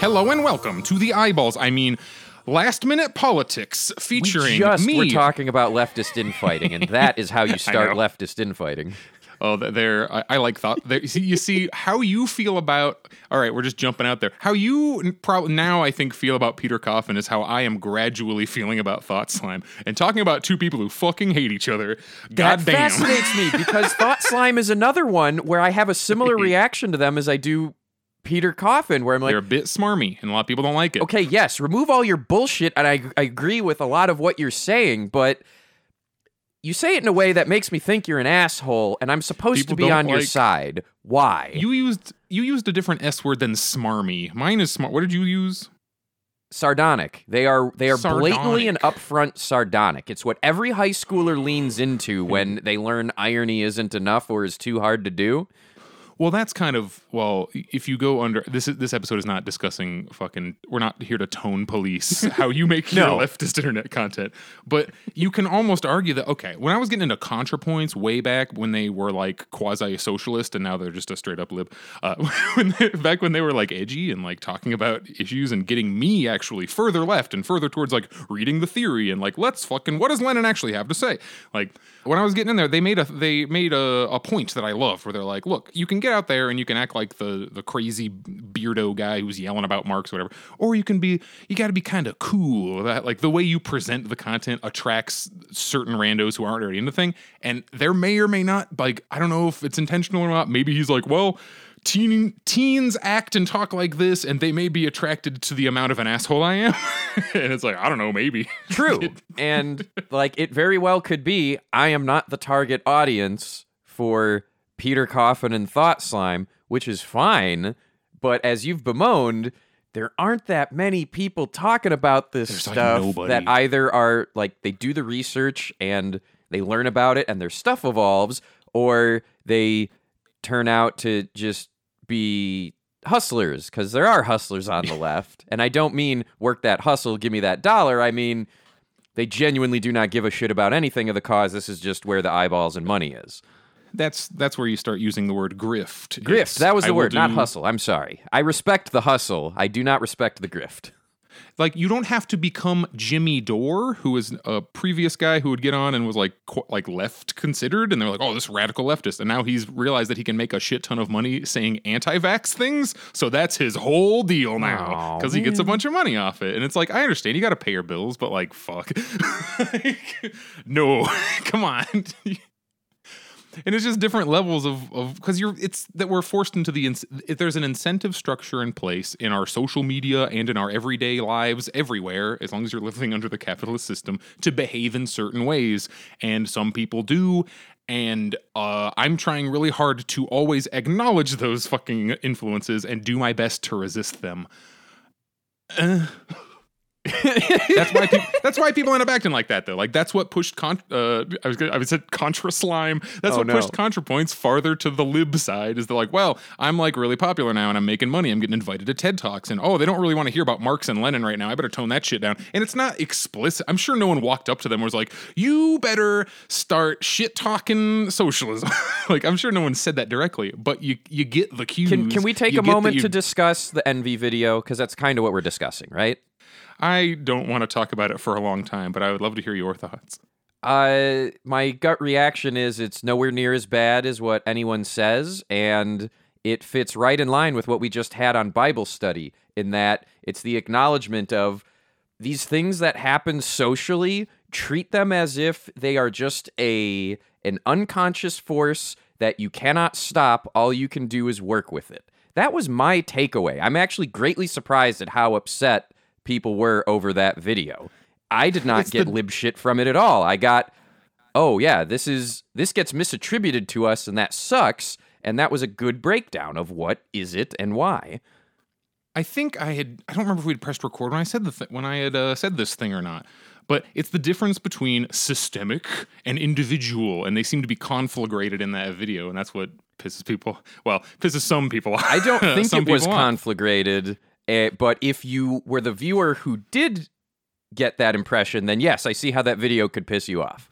Hello and welcome to The Eyeballs. Last Minute Politics featuring me. We're talking about leftist infighting, and that is how you start leftist infighting. Oh, I like thought. You see how you feel about. All right, we're just jumping out there. How you now I think feel about Peter Coffin is how I am gradually feeling about Thought Slime. And talking about two people who fucking hate each other. God damn. That fascinates me because Thought Slime is another one where I have a similar reaction to them as I do Peter Coffin, where I'm like, they're a bit smarmy and a lot of people don't like it. Okay, yes, remove all your bullshit, and I agree with a lot of what you're saying, but you say it in a way that makes me think you're an asshole, and I'm supposed to be on your side. Why? You used a different S word than smarmy. Mine is smart. What did you use? Sardonic. They are blatantly and upfront sardonic. It's what every high schooler leans into when they learn irony isn't enough or is too hard to do. Well, that's kind of, if you go under, this episode is not discussing we're not here to tone police how you make your leftist internet content, but you can almost argue that, okay, when I was getting into Contrapoints way back when they were like quasi-socialist and now they're just a straight up lib, back when they were like edgy and like talking about issues and getting me actually further left and further towards like reading the theory and like, what does Lenin actually have to say? Like when I was getting in there, they made a point that I love where they're like, look, you can get out there and you can act like the crazy beardo guy who's yelling about Marx or whatever, or you got to be kind of cool, that like the way you present the content attracts certain randos who aren't already in the thing, and there may or may not, like, I don't know if it's intentional or not, maybe he's like, well, teens act and talk like this and they may be attracted to the amount of an asshole I am. And it's like, I don't know, maybe true. And like, it very well could be I am not the target audience for Peter Coffin and Thought Slime, which is fine, but as you've bemoaned, there aren't that many people talking about this stuff that either are, like, they do the research and they learn about it and their stuff evolves, or they turn out to just be hustlers, because there are hustlers on the left, and I don't mean work that hustle, give me that dollar, I mean they genuinely do not give a shit about anything of the cause, this is just where the eyeballs and money is. That's where you start using the word grift. Grift, that was the word, not hustle. I'm sorry. I respect the hustle. I do not respect the grift. Like, you don't have to become Jimmy Dore, who is a previous guy who would get on and was like left considered, and they're like, oh, this radical leftist, and now he's realized that he can make a shit ton of money saying anti-vax things, so that's his whole deal now, because he gets a bunch of money off it, and it's like, I understand, you got to pay your bills, but like, fuck. Like, no, come on. And it's just different levels of because it's that we're forced into there's an incentive structure in place in our social media and in our everyday lives everywhere, as long as you're living under the capitalist system, to behave in certain ways. And some people do. And I'm trying really hard to always acknowledge those fucking influences and do my best to resist them. That's why people end up acting like that, though. Like, that's what pushed Contra Slime. That's pushed ContraPoints farther to the lib side. Is they're like, well, I'm like really popular now, and I'm making money. I'm getting invited to TED Talks, and they don't really want to hear about Marx and Lenin right now. I better tone that shit down. And it's not explicit. I'm sure no one walked up to them and was like, you better start shit talking socialism. Like, I'm sure no one said that directly, but you get the cues. Can we take a moment to discuss the Envy video, because that's kind of what we're discussing, right? I don't want to talk about it for a long time, but I would love to hear your thoughts. My gut reaction is it's nowhere near as bad as what anyone says, and it fits right in line with what we just had on Bible study, in that it's the acknowledgement of these things that happen socially, treat them as if they are just an unconscious force that you cannot stop, all you can do is work with it. That was my takeaway. I'm actually greatly surprised at how upset people were over that video. I did not get lib shit from it at all. I got, oh yeah, this gets misattributed to us and that sucks, and that was a good breakdown of what is it and why. I think I don't remember if we'd pressed record when I said this thing or not, But it's the difference between systemic and individual, and they seem to be conflagrated in that video, and that's what pisses people, well, pisses some people off. I don't think it was conflagrated, but if you were the viewer who did get that impression, then yes, I see how that video could piss you off.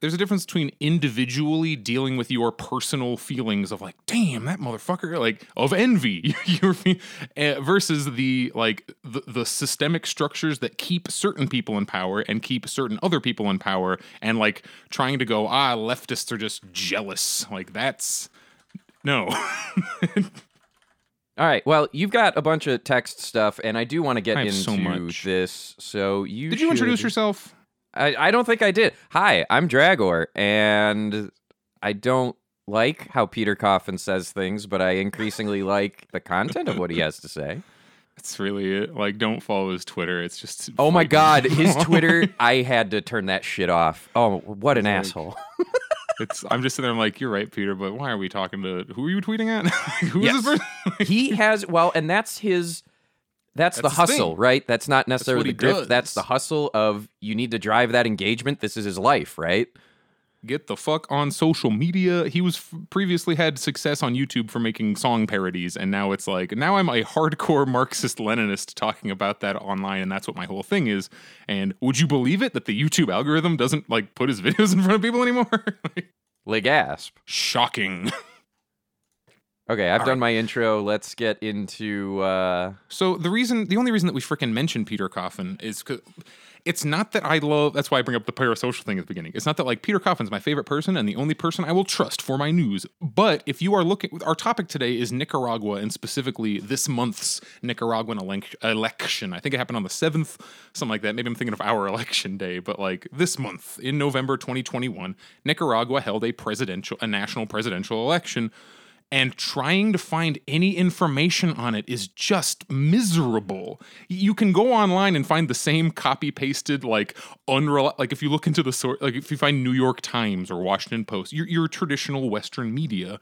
There's a difference between individually dealing with your personal feelings of like, damn, that motherfucker, like, of envy, versus the systemic structures that keep certain people in power and keep certain other people in power, and like trying to go, leftists are just jealous. Like, that's no. All right. Well, you've got a bunch of text stuff, and I do want to get into this. So you did you introduce yourself? I don't think I did. Hi, I'm Dragor, and I don't like how Peter Coffin says things, but I increasingly like the content of what he has to say. That's really it. Like, don't follow his Twitter. It's just... Oh, my God. His Twitter, I had to turn that shit off. Oh, what an asshole. I'm just sitting there, I'm like, you're right, Peter, but why are we talking to... Who are you tweeting at? Who is this person? He has... Well, and that's his... That's the hustle, right? That's not necessarily the grip. Does. That's the hustle of you need to drive that engagement. This is his life, right? Get the fuck on social media. He was previously had success on YouTube for making song parodies, and now it's like, now I'm a hardcore Marxist-Leninist talking about that online, and that's what my whole thing is. And would you believe it that the YouTube algorithm doesn't, like, put his videos in front of people anymore? Legasp. Shocking. Okay, I've done my intro. Let's get into... So the only reason that we frickin' mentioned Peter Coffin is because it's not that I love... That's why I bring up the parasocial thing at the beginning. It's not that, like, Peter Coffin's my favorite person and the only person I will trust for my news. But if you are looking... Our topic today is Nicaragua, and specifically this month's Nicaraguan election. I think it happened on the 7th, something like that. Maybe I'm thinking of our election day, but, like, this month, in November 2021, Nicaragua held a national presidential election. And trying to find any information on it is just miserable. You can go online and find the same copy-pasted, like, like, if you look into the source, like, if you find New York Times or Washington Post, your traditional Western media,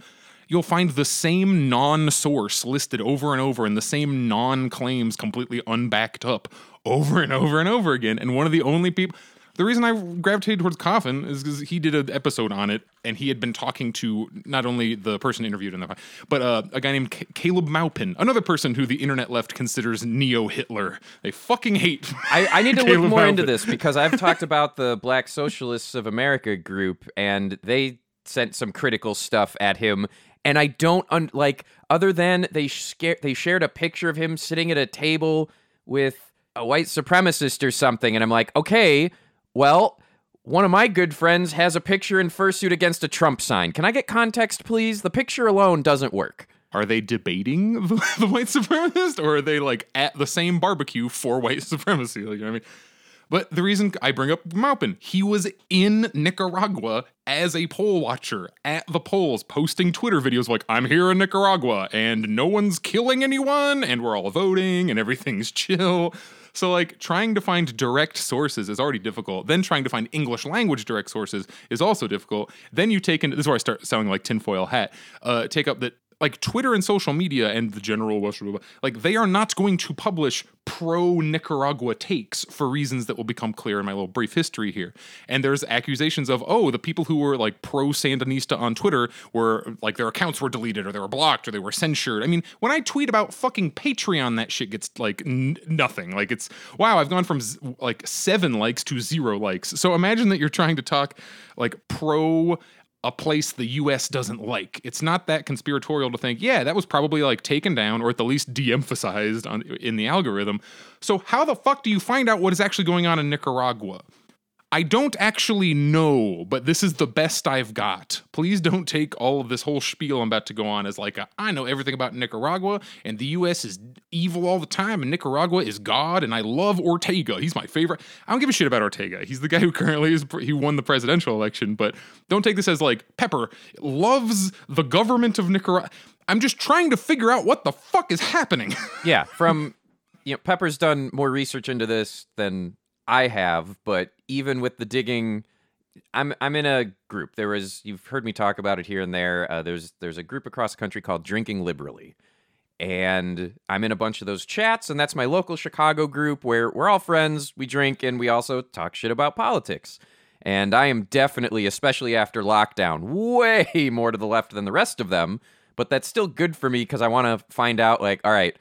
you'll find the same non-source listed over and over, and the same non-claims completely unbacked up over and over and over again. And one of the only people... The reason I gravitated towards Coffin is because he did an episode on it, and he had been talking to not only the person interviewed in the, but a guy named Caleb Maupin, another person who the internet left considers neo-Hitler. They fucking hate. I need to look more into this, because I've talked about the Black Socialists of America group, and they sent some critical stuff at him. And I don't other than they shared a picture of him sitting at a table with a white supremacist or something, and I'm like, okay. Well, one of my good friends has a picture in fursuit against a Trump sign. Can I get context, please? The picture alone doesn't work. Are they debating the white supremacist, or are they, like, at the same barbecue for white supremacy? Like, you know what I mean? But the reason I bring up Maupin, he was in Nicaragua as a poll watcher at the polls, posting Twitter videos like, I'm here in Nicaragua, and no one's killing anyone, and we're all voting, and everything's chill. So, like, trying to find direct sources is already difficult. Then trying to find English language direct sources is also difficult. Then you take into, this is where I start sounding like tinfoil hat, take up that, like, Twitter and social media and the general Western, like, they are not going to publish pro-Nicaragua takes for reasons that will become clear in my little brief history here. And there's accusations of, the people who were, like, pro-Sandinista on Twitter were, like, their accounts were deleted or they were blocked or they were censured. I mean, when I tweet about fucking Patreon, that shit gets, like, nothing. Like, it's, wow, I've gone from, like, 7 likes to 0 likes. So imagine that you're trying to talk, like, pro a place the U.S. doesn't like. It's not that conspiratorial to think, yeah, that was probably, like, taken down or at the least de-emphasized in the algorithm. So how the fuck do you find out what is actually going on in Nicaragua? I don't actually know, but this is the best I've got. Please don't take all of this whole spiel I'm about to go on as like, I know everything about Nicaragua, and the U.S. is evil all the time, and Nicaragua is God, and I love Ortega. He's my favorite. I don't give a shit about Ortega. He's the guy who currently he won the presidential election, but don't take this as like Pepper loves the government of Nicaragua. I'm just trying to figure out what the fuck is happening. Yeah, Pepper's done more research into this than I have, but even with the digging, I'm in a group. You've heard me talk about it here and there. There's a group across the country called Drinking Liberally, And I'm in a bunch of those chats, and that's my local Chicago group where we're all friends, we drink, and we also talk shit about politics. And I am definitely, especially after lockdown, way more to the left than the rest of them, but that's still good for me because I want to find out, like, all right,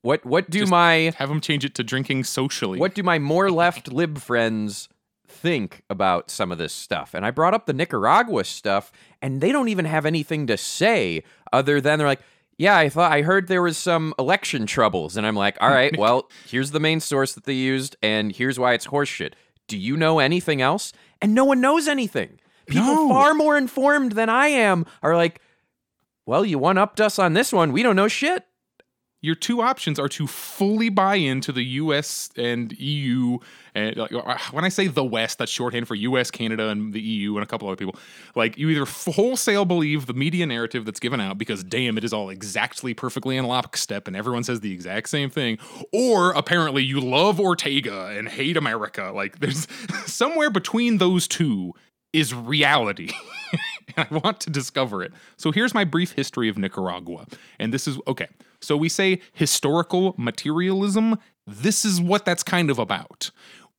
what do my... Have them change it to drinking socially. What do my more left lib friends think about some of this stuff? And I brought up the Nicaragua stuff, and they don't even have anything to say other than they're like, yeah, I heard there was some election troubles. And I'm like, all right, well, here's the main source that they used, and here's why it's horseshit. Do you know anything else? And no one knows anything. People far more informed than I am are like, well, you one-upped us on this one. We don't know shit. Your two options are to fully buy into the U.S. and EU. And when I say the West, that's shorthand for U.S., Canada, and the EU, and a couple other people. Like, you either wholesale believe the media narrative that's given out because, damn, it is all exactly perfectly in lockstep, and everyone says the exact same thing. Or, apparently, you love Ortega and hate America. Like, there's somewhere between those two is reality. I want to discover it. So here's my brief history of Nicaragua. And this is, okay, so we say historical materialism. This is what that's kind of about.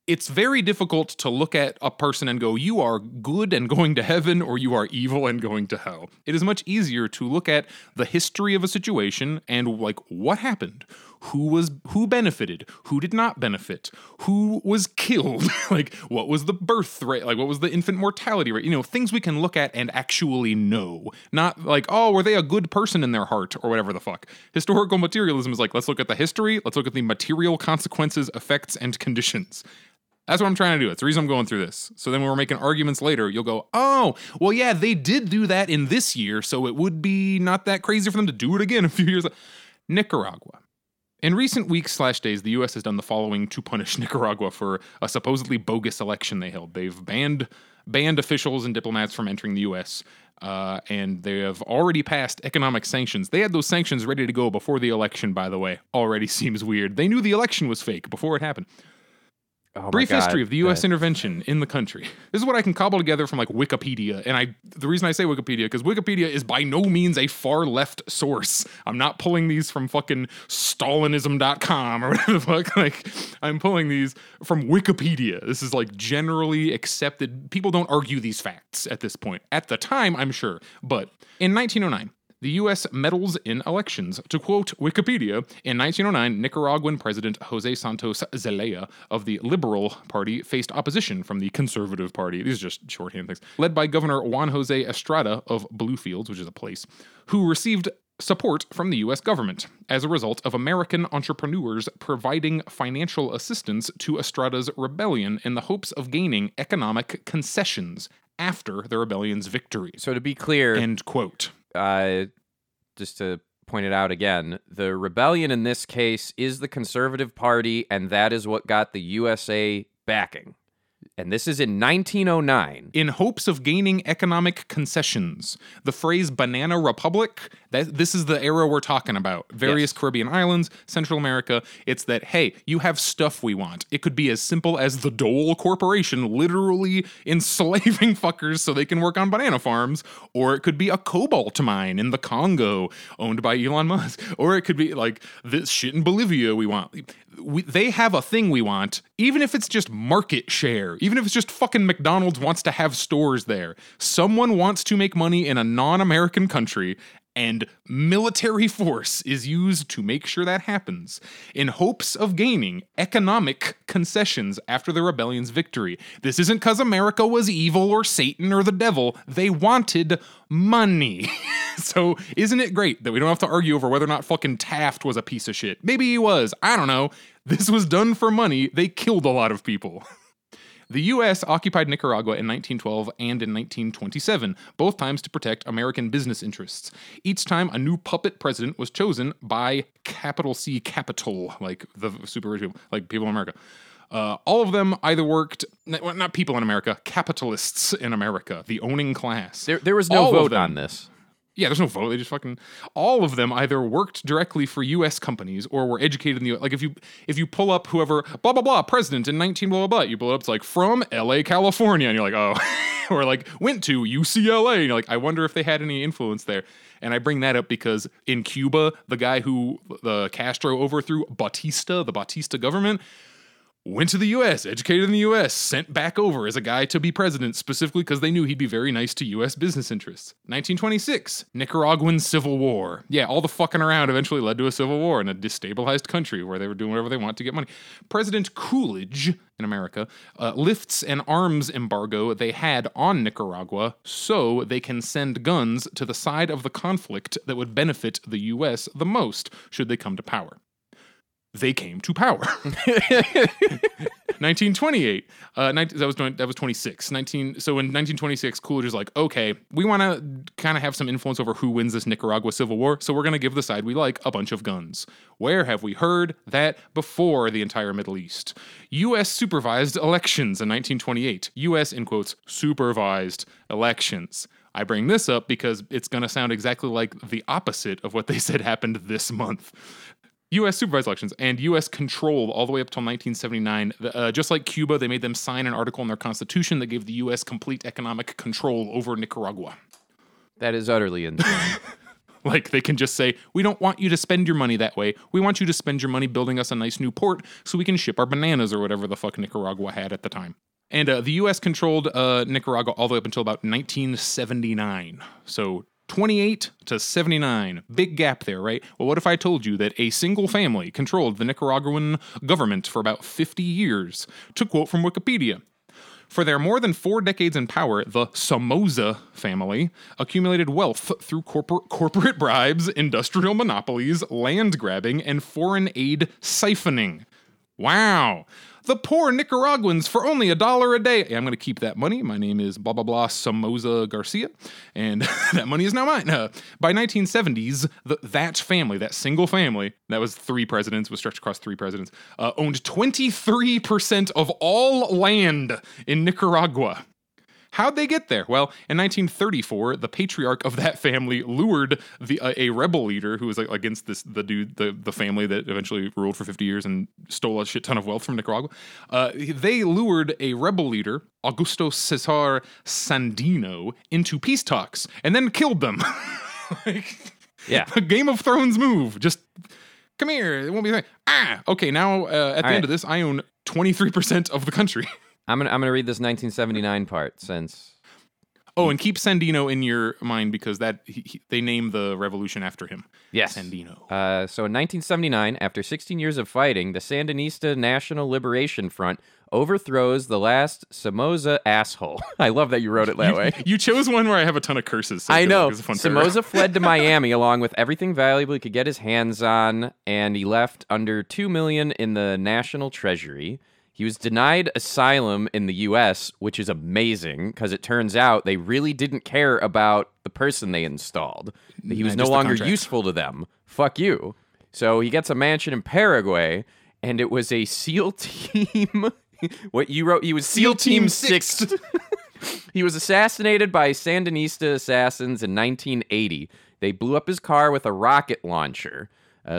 It's very difficult to look at a person and go, you are good and going to heaven, or you are evil and going to hell. It is much easier to look at the history of a situation and, like, what happened? Who benefited? Who did not benefit? Who was killed? Like, what was the birth rate? Like, what was the infant mortality rate? You know, things we can look at and actually know. Not like, oh, were they a good person in their heart or whatever the fuck. Historical materialism is like, let's look at the history. Let's look at the material consequences, effects, and conditions. That's what I'm trying to do. It's the reason I'm going through this. So then when we're making arguments later, you'll go, oh, well, yeah, they did do that in this year, so it would be not that crazy for them to do it again a few years later. Nicaragua. In recent weeks / days, the U.S. has done the following to punish Nicaragua for a supposedly bogus election they held. They've banned officials and diplomats from entering the U.S., and they have already passed economic sanctions. They had those sanctions ready to go before the election, by the way. Already seems weird. They knew the election was fake before it happened. Oh, brief history of the U.S. intervention in the country. This is what I can cobble together from, like, Wikipedia. And the reason I say Wikipedia, because Wikipedia is by no means a far-left source. I'm not pulling these from fucking Stalinism.com or whatever the fuck. Like, I'm pulling these from Wikipedia. This is, like, generally accepted. People don't argue these facts at this point. At the time, I'm sure. But in 1909... the U.S. meddles in elections. To quote Wikipedia, in 1909, Nicaraguan President Jose Santos Zelaya of the Liberal Party faced opposition from the Conservative Party. These are just shorthand things. Led by Governor Juan Jose Estrada of Bluefields, which is a place, who received support from the U.S. government as a result of American entrepreneurs providing financial assistance to Estrada's rebellion in the hopes of gaining economic concessions after the rebellion's victory. So to be clear... End quote. Just to point it out again, the rebellion in this case is the Conservative Party, and that is what got the USA backing. And this is in 1909. In hopes of gaining economic concessions. The phrase banana republic, this is the era we're talking about. Various Caribbean islands, Central America. It's that, hey, you have stuff we want. It could be as simple as the Dole Corporation literally enslaving fuckers so they can work on banana farms. Or it could be a cobalt mine in the Congo owned by Elon Musk. Or it could be like this shit in Bolivia we want. They have a thing we want, even if it's just market share, even if it's just fucking McDonald's wants to have stores there. Someone wants to make money in a non-American country, and military force is used to make sure that happens in hopes of gaining economic concessions after the rebellion's victory. This isn't because America was evil or Satan or the devil. They wanted money. So isn't it great that we don't have to argue over whether or not fucking Taft was a piece of shit? Maybe he was. I don't know. This was done for money. They killed a lot of people. The U.S. occupied Nicaragua in 1912 and in 1927, both times to protect American business interests. Each time, a new puppet president was chosen by capital C capital, like the super rich people, like people in America. All of them either worked, not people in America, capitalists in America, the owning class. There was no vote on this. Yeah, there's no vote. They just fucking... All of them either worked directly for U.S. companies or were educated in the U.S. Like, if you pull up whoever, blah, blah, blah, president in 19 blah, blah, blah, you pull it up, it's like, from L.A., California. And you're like, oh, or like went to UCLA. And you're like, I wonder if they had any influence there. And I bring that up because in Cuba, the guy who the Castro overthrew, Batista, the Batista government, went to the U.S., educated in the U.S., sent back over as a guy to be president, specifically because they knew he'd be very nice to U.S. business interests. 1926, Nicaraguan Civil War. Yeah, all the fucking around eventually led to a civil war in a destabilized country where they were doing whatever they want to get money. President Coolidge, in America, lifts an arms embargo they had on Nicaragua so they can send guns to the side of the conflict that would benefit the U.S. the most should they come to power. They came to power. 1928. That was 26. So in 1926, Coolidge is like, okay, we want to kind of have some influence over who wins this Nicaragua Civil War, so we're going to give the side we like a bunch of guns. Where have we heard that before the entire Middle East? U.S. supervised elections in 1928. U.S., in quotes, supervised elections. I bring this up because it's going to sound exactly like the opposite of what they said happened this month. U.S. supervised elections and U.S. control all the way up till 1979. Just like Cuba, they made them sign an article in their constitution that gave the U.S. complete economic control over Nicaragua. That is utterly insane. Like, they can just say, we don't want you to spend your money that way. We want you to spend your money building us a nice new port so we can ship our bananas or whatever the fuck Nicaragua had at the time. And the U.S. controlled Nicaragua all the way up until about 1979. So 28 to 79. Big gap there, right? Well, what if I told you that a single family controlled the Nicaraguan government for about 50 years? To quote from Wikipedia, for their more than 4 decades in power, the Somoza family accumulated wealth through corporate bribes, industrial monopolies, land grabbing, and foreign aid siphoning. Wow. The poor Nicaraguans for only $1 a day. I'm going to keep that money. My name is blah, blah, blah, Somoza Garcia, and that money is now mine. By 1970s, that family, that single family, that was three presidents, was stretched across three presidents, owned 23% of all land in Nicaragua. How'd they get there? Well, in 1934, the patriarch of that family lured a rebel leader who was against the family that eventually ruled for 50 years and stole a shit ton of wealth from Nicaragua. They lured a rebel leader, Augusto Cesar Sandino, into peace talks and then killed them. Yeah. A Game of Thrones move. Just come here. It won't be there. Okay, now at the end of this, I own 23% of the country. I'm gonna read this 1979 part since. Oh, and keep Sandino in your mind because they named the revolution after him. Yes, Sandino. So in 1979, after 16 years of fighting, the Sandinista National Liberation Front overthrows the last Somoza asshole. I love that you wrote it that way. You chose one where I have a ton of curses. So I know. Somoza fled to Miami along with everything valuable he could get his hands on, and he left under $2 million in the national treasury. He was denied asylum in the U.S., which is amazing, because it turns out they really didn't care about the person they installed. He was no longer useful to them. Fuck you. So he gets a mansion in Paraguay, and it was a SEAL team. What you wrote, he was SEAL Team 6th. He was assassinated by Sandinista assassins in 1980. They blew up his car with a rocket launcher.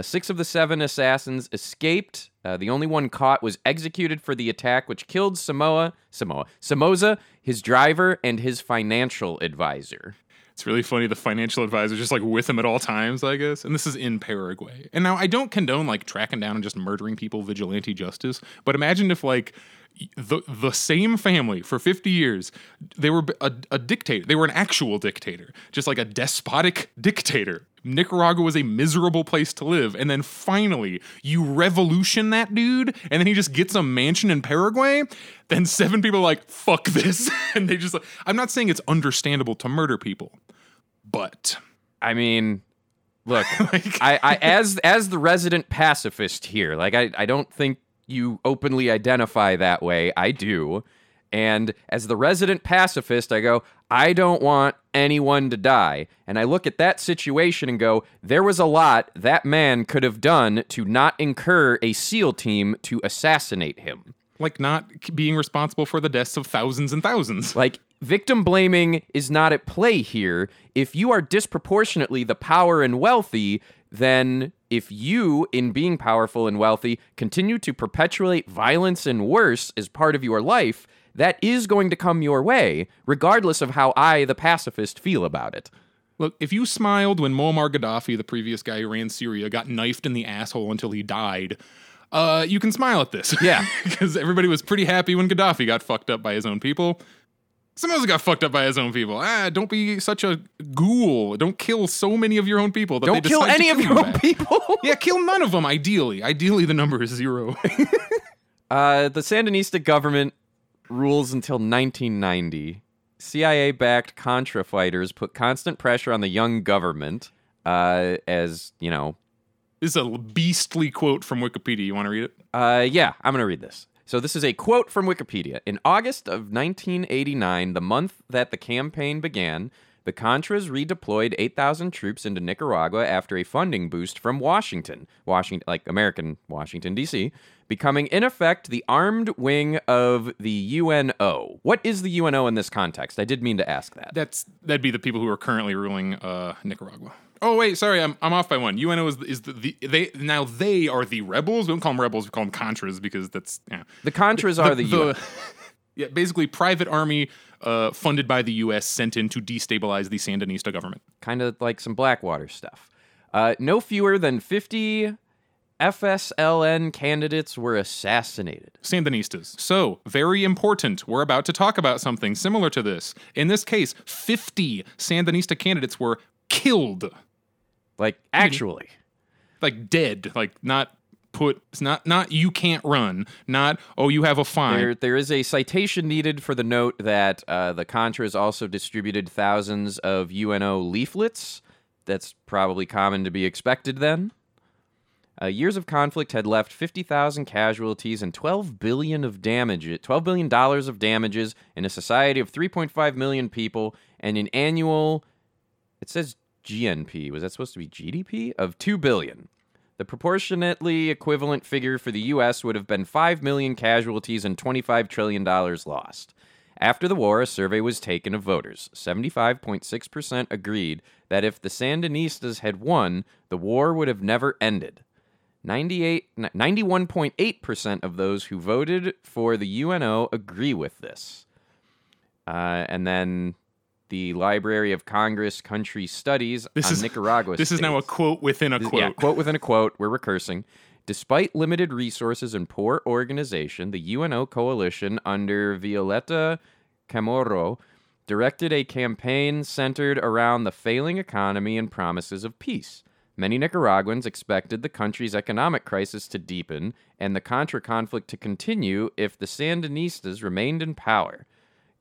6 of the 7 assassins escaped. The only one caught was executed for the attack, which killed Somoza, his driver, and his financial advisor. It's really funny. The financial advisor just with him at all times, I guess. And this is in Paraguay. And now I don't condone tracking down and just murdering people, vigilante justice. But imagine if the same family for 50 years, they were a dictator. They were an actual dictator, just a despotic dictator. Nicaragua was a miserable place to live. And then finally, you revolution that dude, and then he just gets a mansion in Paraguay. Then 7 people are fuck this. And they just I'm not saying it's understandable to murder people, but I mean, look, I as the resident pacifist here, I don't think you openly identify that way. I do. And as the resident pacifist, I go, I don't want anyone to die. And I look at that situation and go, there was a lot that man could have done to not incur a SEAL team to assassinate him. Not being responsible for the deaths of thousands and thousands. Victim blaming is not at play here. If you are disproportionately the power and wealthy, then if you, in being powerful and wealthy, continue to perpetuate violence and worse as part of your life, that is going to come your way, regardless of how I, the pacifist, feel about it. Look, if you smiled when Muammar Gaddafi, the previous guy who ran Syria, got knifed in the asshole until he died, you can smile at this. Yeah. Because everybody was pretty happy when Gaddafi got fucked up by his own people. Someone's got fucked up by his own people. Don't be such a ghoul. Don't kill so many of your own people. That don't kill any of your own people. Yeah, kill none of them, ideally. Ideally, the number is 0. The Sandinista government rules until 1990. CIA-backed Contra fighters put constant pressure on the young government as, you know... This is a beastly quote from Wikipedia. You want to read it? Yeah, I'm going to read this. So this is a quote from Wikipedia. In August of 1989, the month that the campaign began, the Contras redeployed 8,000 troops into Nicaragua after a funding boost from Washington, like American Washington, D.C., becoming, in effect, the armed wing of the UNO. What is the UNO in this context? I did mean to ask that. That'd be the people who are currently ruling Nicaragua. Oh, wait, sorry, I'm off by one. UNO they are the rebels. We don't call them rebels, we call them Contras because that's... Yeah. The Contras are the UNO. Yeah, basically private army funded by the U.S. sent in to destabilize the Sandinista government. Kind of like some Blackwater stuff. No fewer than 50 FSLN candidates were assassinated. Sandinistas. So, very important. We're about to talk about something similar to this. In this case, 50 Sandinista candidates were killed. Like, actually. Like, dead. Like, not... It's not you can't run, not, oh, you have a fine. There is a citation needed for the note that the Contras also distributed thousands of UNO leaflets. That's probably common to be expected then. Years of conflict had left 50,000 casualties and $12 billion of damages in a society of 3.5 million people and an annual, it says GNP, was that supposed to be GDP? Of $2 billion. The proportionately equivalent figure for the U.S. would have been 5 million casualties and $25 trillion lost. After the war, a survey was taken of voters. 75.6% agreed that if the Sandinistas had won, the war would have never ended. 91.8% of those who voted for the UNO agree with this. And then... The Library of Congress Country Studies on Nicaragua. This is now a quote within a quote. Yeah, quote within a quote. We're recursing. Despite limited resources and poor organization, the UNO coalition under Violeta Chamorro directed a campaign centered around the failing economy and promises of peace. Many Nicaraguans expected the country's economic crisis to deepen and the Contra conflict to continue if the Sandinistas remained in power.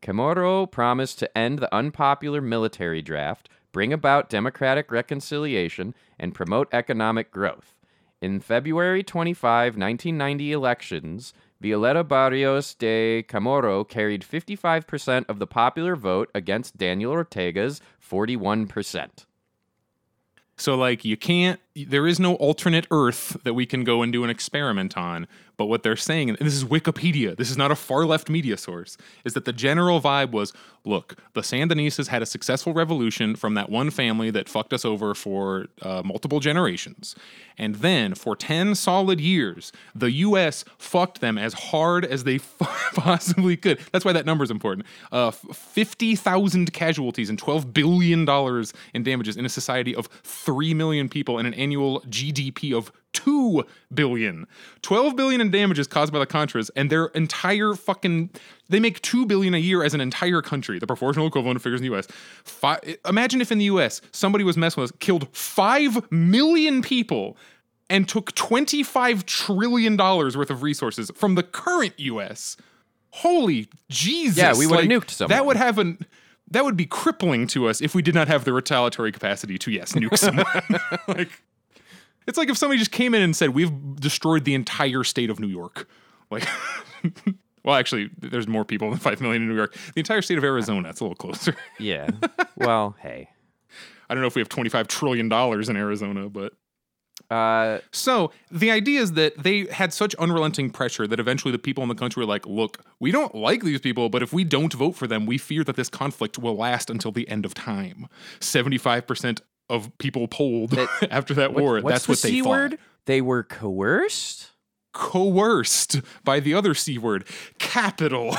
Chamorro promised to end the unpopular military draft, bring about democratic reconciliation, and promote economic growth. In February 25, 1990 elections, Violeta Barrios de Chamorro carried 55% of the popular vote against Daniel Ortega's 41%. So, like, there is no alternate Earth that we can go and do an experiment on. But what they're saying, and this is Wikipedia, this is not a far-left media source, is that the general vibe was, look, the Sandinistas had a successful revolution from that one family that fucked us over for multiple generations. And then, for 10 solid years, the U.S. fucked them as hard as they possibly could. That's why that number's important. 50,000 casualties and $12 billion in damages in a society of 3 million people and an annual GDP of $2 billion. $12 billion in damages caused by the Contras, and their entire they make $2 billion a year as an entire country, the proportional equivalent of figures in the U.S. Imagine if in the U.S. somebody was messing with us, killed 5 million people, and took $25 trillion worth of resources from the current U.S. Holy Jesus. Yeah, we would have nuked someone. That would be crippling to us if we did not have the retaliatory capacity to, yes, nuke someone. It's like if somebody just came in and said, we've destroyed the entire state of New York. Like, well, actually, there's more people than 5 million in New York. The entire state of Arizona, it's a little closer. Yeah. Well, hey. I don't know if we have $25 trillion in Arizona, but... So the idea is that they had such unrelenting pressure that eventually the people in the country were like, look, we don't like these people, but if we don't vote for them, we fear that this conflict will last until the end of time. 75% of people polled after that war. That's what they thought. They were coerced? Coerced by the other C word. Capital.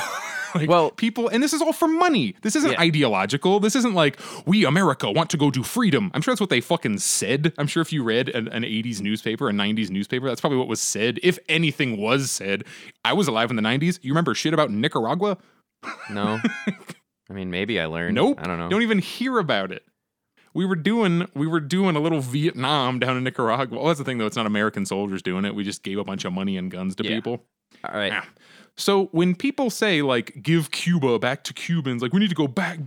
Like, well, people, and this is all for money. This isn't ideological. This isn't like, we, America, want to go do freedom. I'm sure that's what they fucking said. I'm sure if you read an 80s newspaper, a 90s newspaper, that's probably what was said. If anything was said. I was alive in the 90s. You remember shit about Nicaragua? No. I mean, maybe I learned. Nope. I don't know. Don't even hear about it. We were doing a little Vietnam down in Nicaragua. Well, that's the thing, though. It's not American soldiers doing it. We just gave a bunch of money and guns to people. All right. Ah. So when people say, like, give Cuba back to Cubans, like, we need to go back,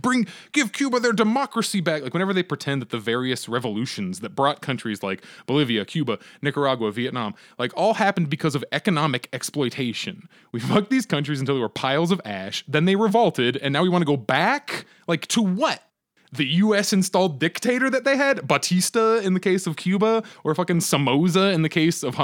give Cuba their democracy back. Like, whenever they pretend that the various revolutions that brought countries like Bolivia, Cuba, Nicaragua, Vietnam, like, all happened because of economic exploitation. We fucked these countries until they were piles of ash. Then they revolted. And now we want to go back? Like, to what? The U.S. installed dictator that they had? Batista in the case of Cuba, or fucking Somoza in the case of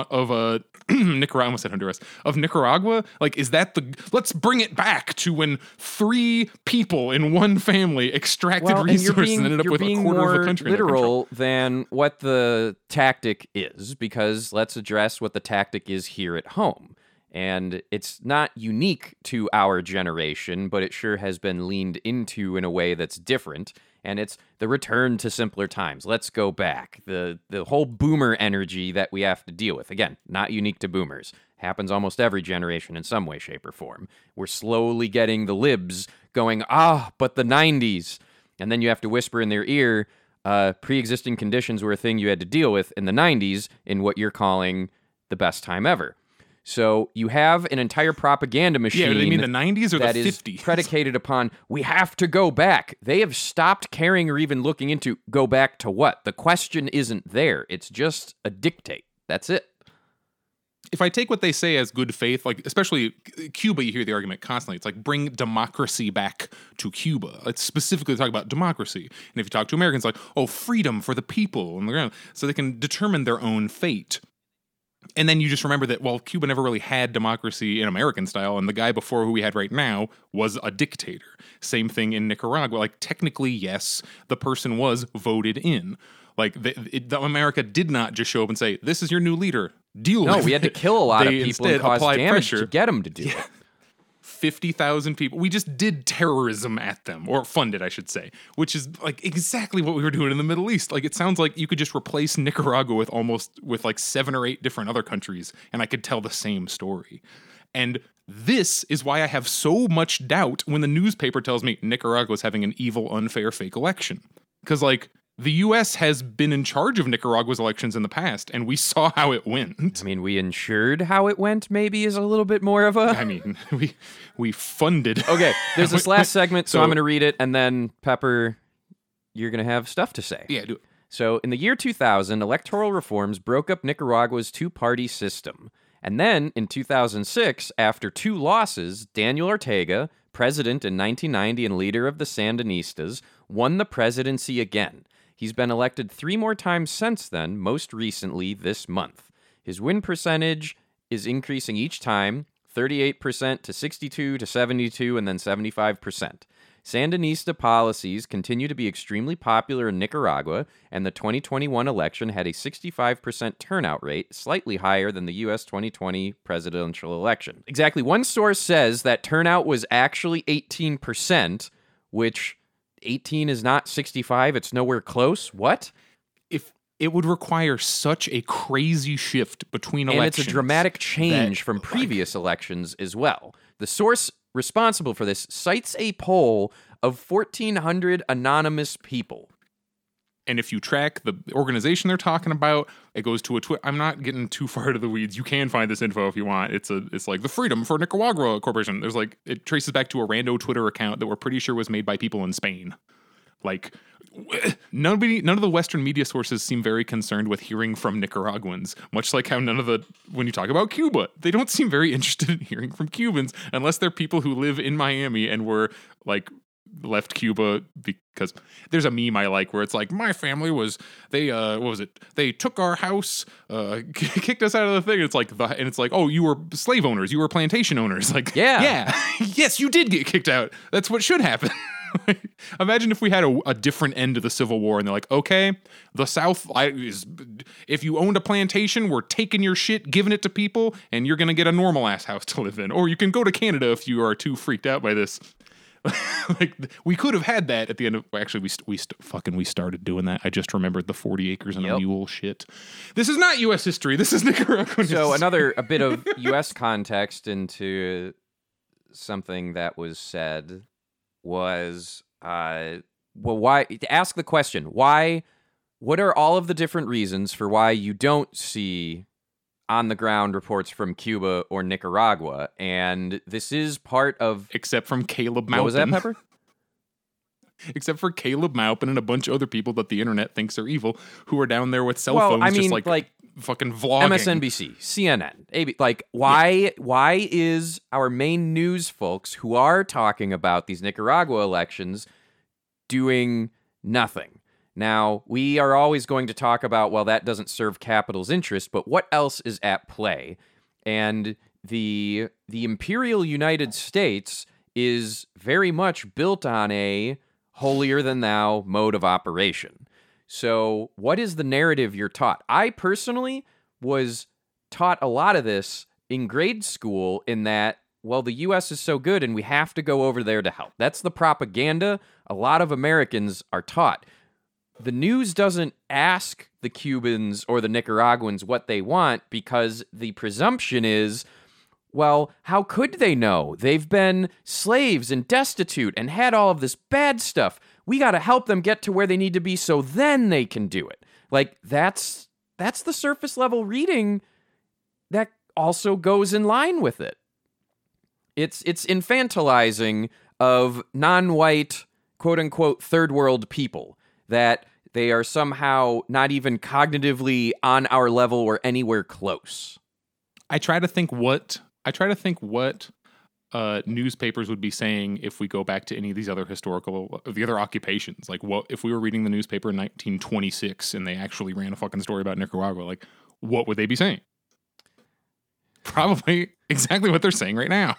Nicaragua. I almost said Honduras. Of Nicaragua? Like, is that the... Let's bring it back to when three people in one family extracted resources and ended up with a quarter of a country. You're being more literal than what the tactic is, because let's address what the tactic is here at home. And it's not unique to our generation, but it sure has been leaned into in a way that's different. And it's the return to simpler times. Let's go back. The whole boomer energy that we have to deal with. Again, not unique to boomers. Happens almost every generation in some way, shape, or form. We're slowly getting the libs going, but the 90s. And then you have to whisper in their ear, pre-existing conditions were a thing you had to deal with in the 90s in what you're calling the best time ever. So you have an entire propaganda machine. Yeah, do they mean the 90s or the 50s? That is predicated upon, we have to go back. They have stopped caring or even looking into go back to what? The question isn't there. It's just a dictate. That's it. If I take what they say as good faith, like especially Cuba, you hear the argument constantly. It's like, bring democracy back to Cuba. It's specifically talking about democracy. And if you talk to Americans, like, oh, freedom for the people. And so they can determine their own fate. And then you just remember that, well, Cuba never really had democracy in American style, and the guy before who we had right now was a dictator. Same thing in Nicaragua. Like, technically, yes, the person was voted in. Like, America did not just show up and say, this is your new leader. Deal with it. No, we had to kill a lot of people and cause damage to get them to do it. 50,000 people. We just did terrorism at them, or funded, I should say, which is like exactly what we were doing in the Middle East. Like, it sounds like you could just replace Nicaragua with like 7 or 8 different other countries, and I could tell the same story. And this is why I have so much doubt when the newspaper tells me Nicaragua is having an evil, unfair, fake election. Because, like, the U.S. has been in charge of Nicaragua's elections in the past, and we saw how it went. I mean, we ensured how it went, maybe, is a little bit more of a... I mean, we funded... Okay, there's this last segment, so I'm going to read it, and then, Pepper, you're going to have stuff to say. Yeah, do it. So, in the year 2000, electoral reforms broke up Nicaragua's two-party system. And then, in 2006, after 2 losses, Daniel Ortega, president in 1990 and leader of the Sandinistas, won the presidency again. He's been elected 3 more times since then, most recently this month. His win percentage is increasing each time, 38% to 62 to 72 and then 75%. Sandinista policies continue to be extremely popular in Nicaragua, and the 2021 election had a 65% turnout rate, slightly higher than the U.S. 2020 presidential election. Exactly. One source says that turnout was actually 18%, which... 18 is not 65. It's nowhere close. What? If it would require such a crazy shift between elections. And it's a dramatic change from previous elections as well. The source responsible for this cites a poll of 1,400 anonymous people. And if you track the organization they're talking about, it goes to a Twitter. I'm not getting too far into the weeds. You can find this info if you want. It's like the Freedom for Nicaragua Corporation. There's like, it traces back to a rando Twitter account that we're pretty sure was made by people in Spain. Like, none of the Western media sources seem very concerned with hearing from Nicaraguans, much like how when you talk about Cuba, they don't seem very interested in hearing from Cubans unless they're people who live in Miami and were like, left Cuba because there's a meme I like where it's like, my family was, they, what was it? They took our house, kicked us out of the thing. It's like, oh, you were slave owners. You were plantation owners. Like, yeah. Yes, you did get kicked out. That's what should happen. Imagine if we had a different end of the Civil War and they're like, okay, the South, if you owned a plantation, we're taking your shit, giving it to people, and you're going to get a normal ass house to live in. Or you can go to Canada if you are too freaked out by this. Like, we could have had that at the end of, actually, we started doing that. I just remembered the 40 acres and a mule shit. This is not U.S. history. This is Nicaraguan history. So a bit of U.S. context into something that was said was, why, ask the question, why, what are all of the different reasons for why you don't see on-the-ground reports from Cuba or Nicaragua, and this is part of... Except from Caleb Maupin. What was that, Pepper? Except for Caleb Maupin and a bunch of other people that the internet thinks are evil, who are down there with cell phones, just fucking vlogging. MSNBC, CNN, AB, why is our main news folks who are talking about these Nicaragua elections doing nothing? Now, we are always going to talk about, well, that doesn't serve capital's interest, but what else is at play? And the Imperial United States is very much built on a holier-than-thou mode of operation. So what is the narrative you're taught? I personally was taught a lot of this in grade school in that, well, the U.S. is so good and we have to go over there to help. That's the propaganda a lot of Americans are taught. The news doesn't ask the Cubans or the Nicaraguans what they want because the presumption is, well, how could they know? They've been slaves and destitute and had all of this bad stuff. We got to help them get to where they need to be so then they can do it. That's the surface level reading that also goes in line with it. It's infantilizing of non-white, quote-unquote, third-world people. That they are somehow not even cognitively on our level or anywhere close. I try to think what newspapers would be saying if we go back to any of these other other occupations. Like, what if we were reading the newspaper in 1926 and they actually ran a fucking story about Nicaragua? Like, what would they be saying? Probably exactly what they're saying right now.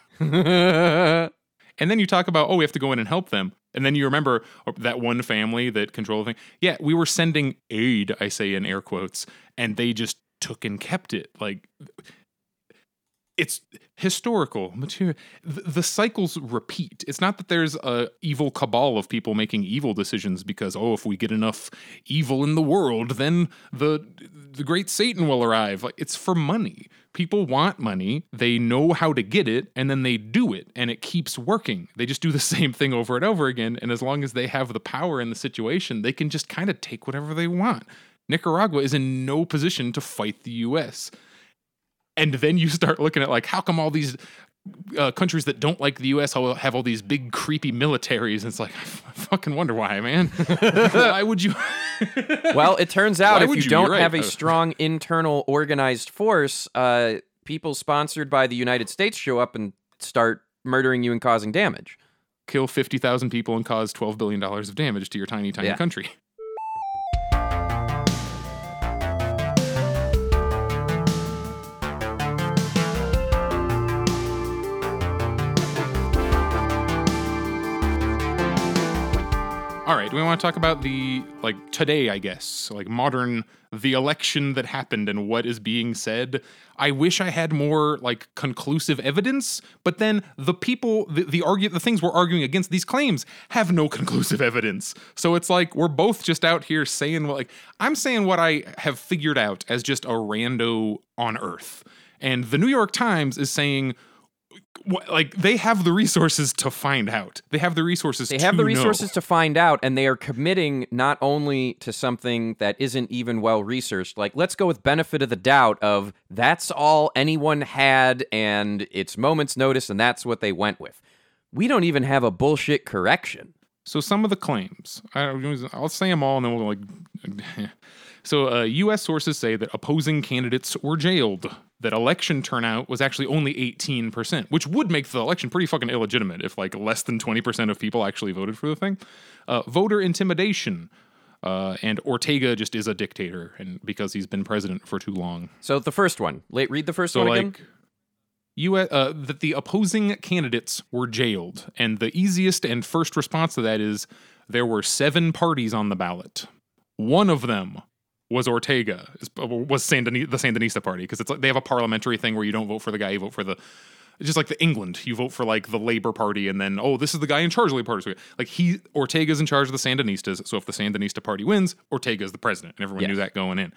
And then you talk about, we have to go in and help them. And then you remember that one family that controlled the thing. Yeah, we were sending aid, I say in air quotes, and they just took and kept it. Like, it's historical material. The cycles repeat. It's not that there's a evil cabal of people making evil decisions because, if we get enough evil in the world, then the great Satan will arrive. Like, it's for money. People want money, they know how to get it, and then they do it, and it keeps working. They just do the same thing over and over again, and as long as they have the power in the situation, they can just kind of take whatever they want. Nicaragua is in no position to fight the U.S. And then you start looking at, how come all these countries that don't like the U.S. have all these big, creepy militaries? And it's like, I fucking wonder why, man. Why would you... Well, it turns out if you don't have a strong internal organized force, people sponsored by the United States show up and start murdering you and causing damage. Kill 50,000 people and cause $12 billion of damage to your tiny, tiny country. All right, do we want to talk about today, I guess, the election that happened and what is being said? I wish I had more, conclusive evidence, but then the people, the things we're arguing against these claims have no conclusive evidence. So it's we're both just out here saying, I'm saying what I have figured out as just a rando on Earth. And the New York Times is saying... they have the resources to find out. They have the resources to know. They have the resources to find out, and they are committing not only to something that isn't even well-researched, let's go with benefit of the doubt of that's all anyone had, and it's moment's notice, and that's what they went with. We don't even have a bullshit correction. So some of the claims, I'll say them all, and then we'll So U.S. sources say that opposing candidates were jailed, that election turnout was actually only 18%, which would make the election pretty fucking illegitimate if less than 20% of people actually voted for the thing. Voter intimidation, and Ortega just is a dictator and because he's been president for too long. So the first one, read the first one again. that the opposing candidates were jailed. And the easiest and first response to that is there were 7 parties on the ballot. One of them was Ortega, the Sandinista party, because it's like they have a parliamentary thing where you don't vote for the guy, you vote for the... Just like the England, you vote for like the Labour Party and then, oh, this is the guy in charge of the Labour Party. Like Ortega's in charge of the Sandinistas. So if the Sandinista Party wins, Ortega's the president. And everyone knew that going in.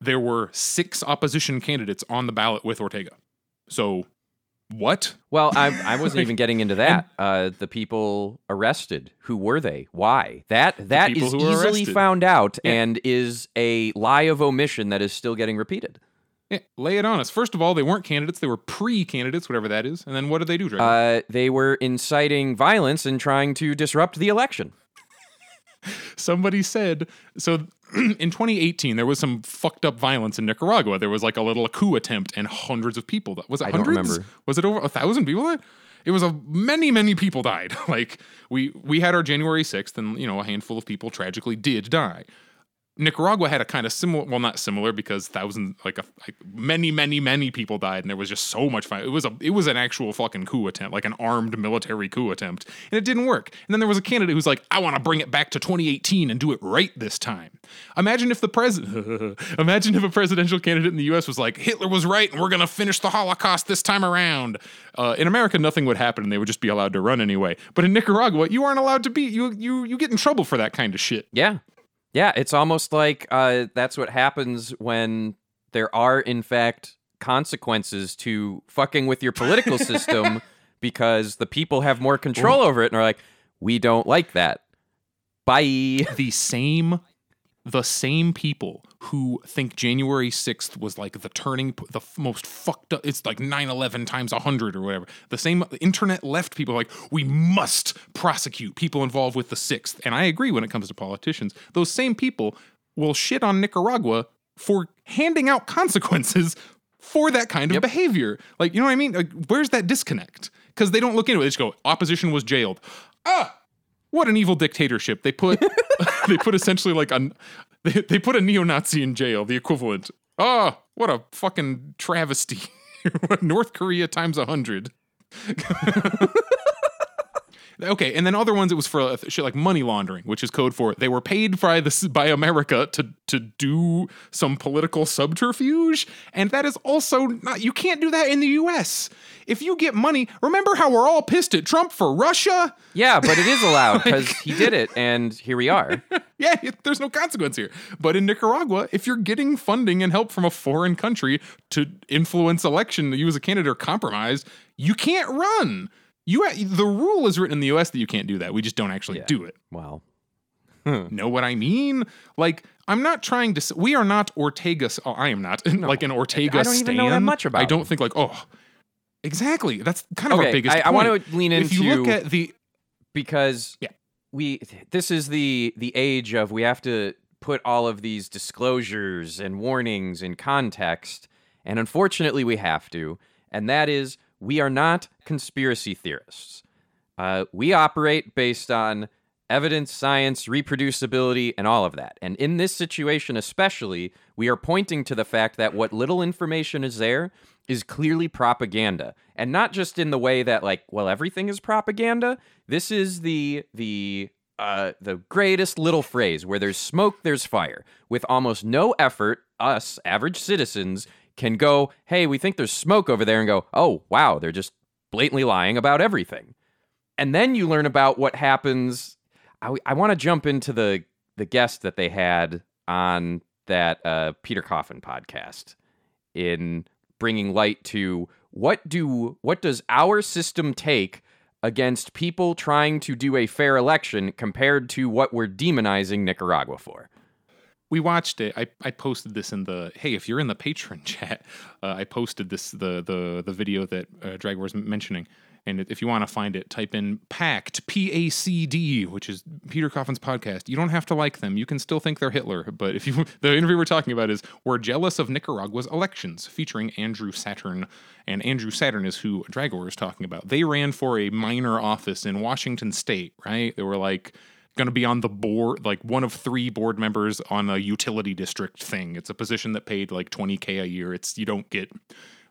There were 6 opposition candidates on the ballot with Ortega. So what? Well, I wasn't even getting into that. The people arrested, who were they? Why? That is easily found out and is a lie of omission that is still getting repeated. Yeah, lay it on us. First of all, they weren't candidates. They were pre-candidates, whatever that is. And then what did they do, Dragor? They were inciting violence and trying to disrupt the election. Somebody said, so in 2018, there was some fucked up violence in Nicaragua. There was like a coup attempt and hundreds of people. Was it hundreds? I don't remember. Was it over 1,000 people died? It was many, many people died. Like we had our January 6th and, a handful of people tragically did die. Nicaragua had a kind of similar, well, not similar, because many, many, many people died, and there was just so much fire. It was an actual fucking coup attempt, like an armed military coup attempt, and it didn't work. And then there was a candidate who's like, I want to bring it back to 2018 and do it right this time. Imagine if a presidential candidate in the U.S. was like, Hitler was right, and we're going to finish the Holocaust this time around. In America, nothing would happen, and they would just be allowed to run anyway. But in Nicaragua, you aren't allowed to be. You get in trouble for that kind of shit. Yeah. Yeah, it's almost like that's what happens when there are, in fact, consequences to fucking with your political system because the people have more control over it and are like, we don't like that. Bye. The same people who think January 6th was like the turning, the most fucked up, it's like 9/11 times 100 or whatever. The same internet left people are like, we must prosecute people involved with the 6th. And I agree when it comes to politicians. Those same people will shit on Nicaragua for handing out consequences for that kind of behavior. Like, you know what I mean? Like, where's that disconnect? Because they don't look into it. They just go, opposition was jailed. Ah! What an evil dictatorship. They put essentially like they put a neo-Nazi in jail, the equivalent. Oh, what a fucking travesty. North Korea times 100. Okay, and then other ones it was for shit like money laundering, which is code for they were paid by America to do some political subterfuge, and that is also not, you can't do that in the U.S. If you get money, remember how we're all pissed at Trump for Russia? Yeah, but it is allowed because he did it, and here we are. Yeah, there's no consequence here. But in Nicaragua, if you're getting funding and help from a foreign country to influence election, you as a candidate are compromised, you can't run. The rule is written in the U.S. that you can't do that. We just don't actually do it. Wow. Know what I mean? Like, I'm not trying to... We are not Ortega... Oh, I am not. No. Like an Ortega stan. I don't even know that much about him. I don't think like, oh... Exactly. That's kind of our biggest point. I want to lean into... If you look at the... Because this is the age of we have to put all of these disclosures and warnings in context. And unfortunately, we have to. And that is... We are not conspiracy theorists. We operate based on evidence, science, reproducibility, and all of that. And in this situation especially, we are pointing to the fact that what little information is there is clearly propaganda. And not just in the way that, like, well, everything is propaganda. This is the greatest little phrase, where there's smoke, there's fire. With almost no effort, us, average citizens, can go, hey, we think there's smoke over there, and go, oh, wow, they're just blatantly lying about everything. And then you learn about what happens. I want to jump into the guest that they had on that Peter Coffin podcast in bringing light to what does our system take against people trying to do a fair election compared to what we're demonizing Nicaragua for. We watched it. I posted this in the, hey, if you're in the Patreon chat, I posted this, the video that Dragor was mentioning. And if you want to find it, type in PACT, P-A-C-D, which is Peter Coffin's podcast. You don't have to like them. You can still think they're Hitler. But the interview we're talking about is We're Jealous of Nicaragua's Elections, featuring Andrew Saturn. And Andrew Saturn is who Dragor is talking about. They ran for a minor office in Washington State, right? They were like... going to be on the board, like one of 3 board members on a utility district thing. It's a position that paid like $20,000 a year. It's, you don't get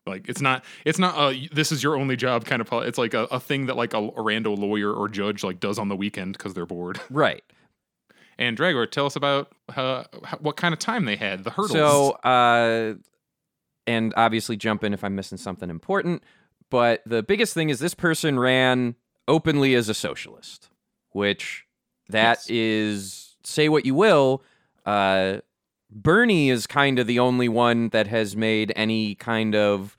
Like, it's not a this is your only job kind of. It's like a thing that like a rando lawyer or judge like does on the weekend because they're bored. Right. And Dragor, tell us about what kind of time they had, the hurdles. So, and obviously jump in if I'm missing something important, but the biggest thing is this person ran openly as a socialist, which that yes. is, say what you will, Bernie is kind of the only one that has made any kind of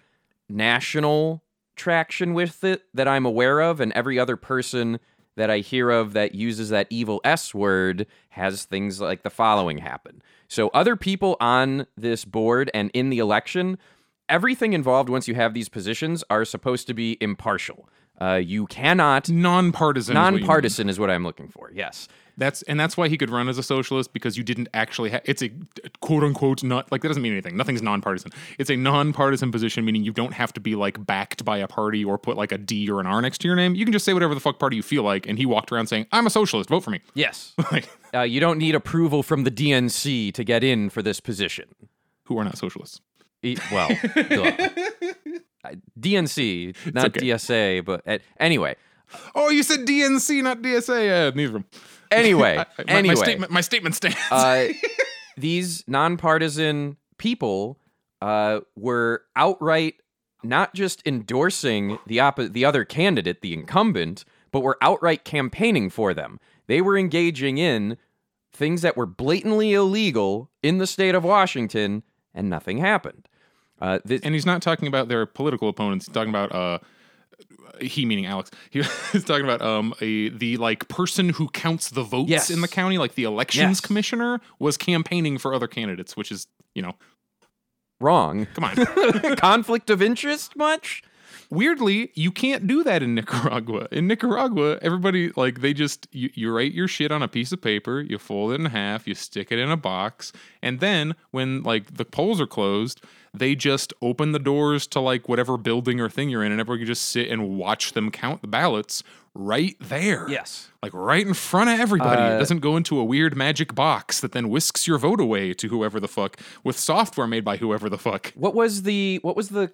national traction with it that I'm aware of, and every other person that I hear of that uses that evil S word has things like the following happen. So other people on this board and in the election, everything involved once you have these positions are supposed to be impartial. You cannot... Nonpartisan. Nonpartisan is what I'm looking for, yes. That's why he could run as a socialist, because you didn't actually have... It's a quote-unquote not... Like, that doesn't mean anything. Nothing's nonpartisan. It's a nonpartisan position, meaning you don't have to be, like, backed by a party or put, like, a D or an R next to your name. You can just say whatever the fuck party you feel like, and he walked around saying, I'm a socialist, vote for me. Yes. You don't need approval from the DNC to get in for this position. Who are not socialists. Well, DNC, not okay. DSA, but anyway. Oh, you said DNC, not DSA. Neither of them. Anyway, my statement stands. These nonpartisan people were outright not just endorsing the other candidate, the incumbent, but were outright campaigning for them. They were engaging in things that were blatantly illegal in the state of Washington, and nothing happened. And he's not talking about their political opponents. He's talking about he, meaning Alex. He's talking about the person who counts the votes yes. in the county, like the elections yes. commissioner, was campaigning for other candidates, which is, wrong. Come on, conflict of interest much. Weirdly, you can't do that in Nicaragua. In Nicaragua, everybody, like, they just, you write your shit on a piece of paper, you fold it in half, you stick it in a box, and then when, like, the polls are closed, they just open the doors to, like, whatever building or thing you're in, and everyone can just sit and watch them count the ballots right there. Yes. Like, right in front of everybody. It doesn't go into a weird magic box that then whisks your vote away to whoever the fuck with software made by whoever the fuck. What was the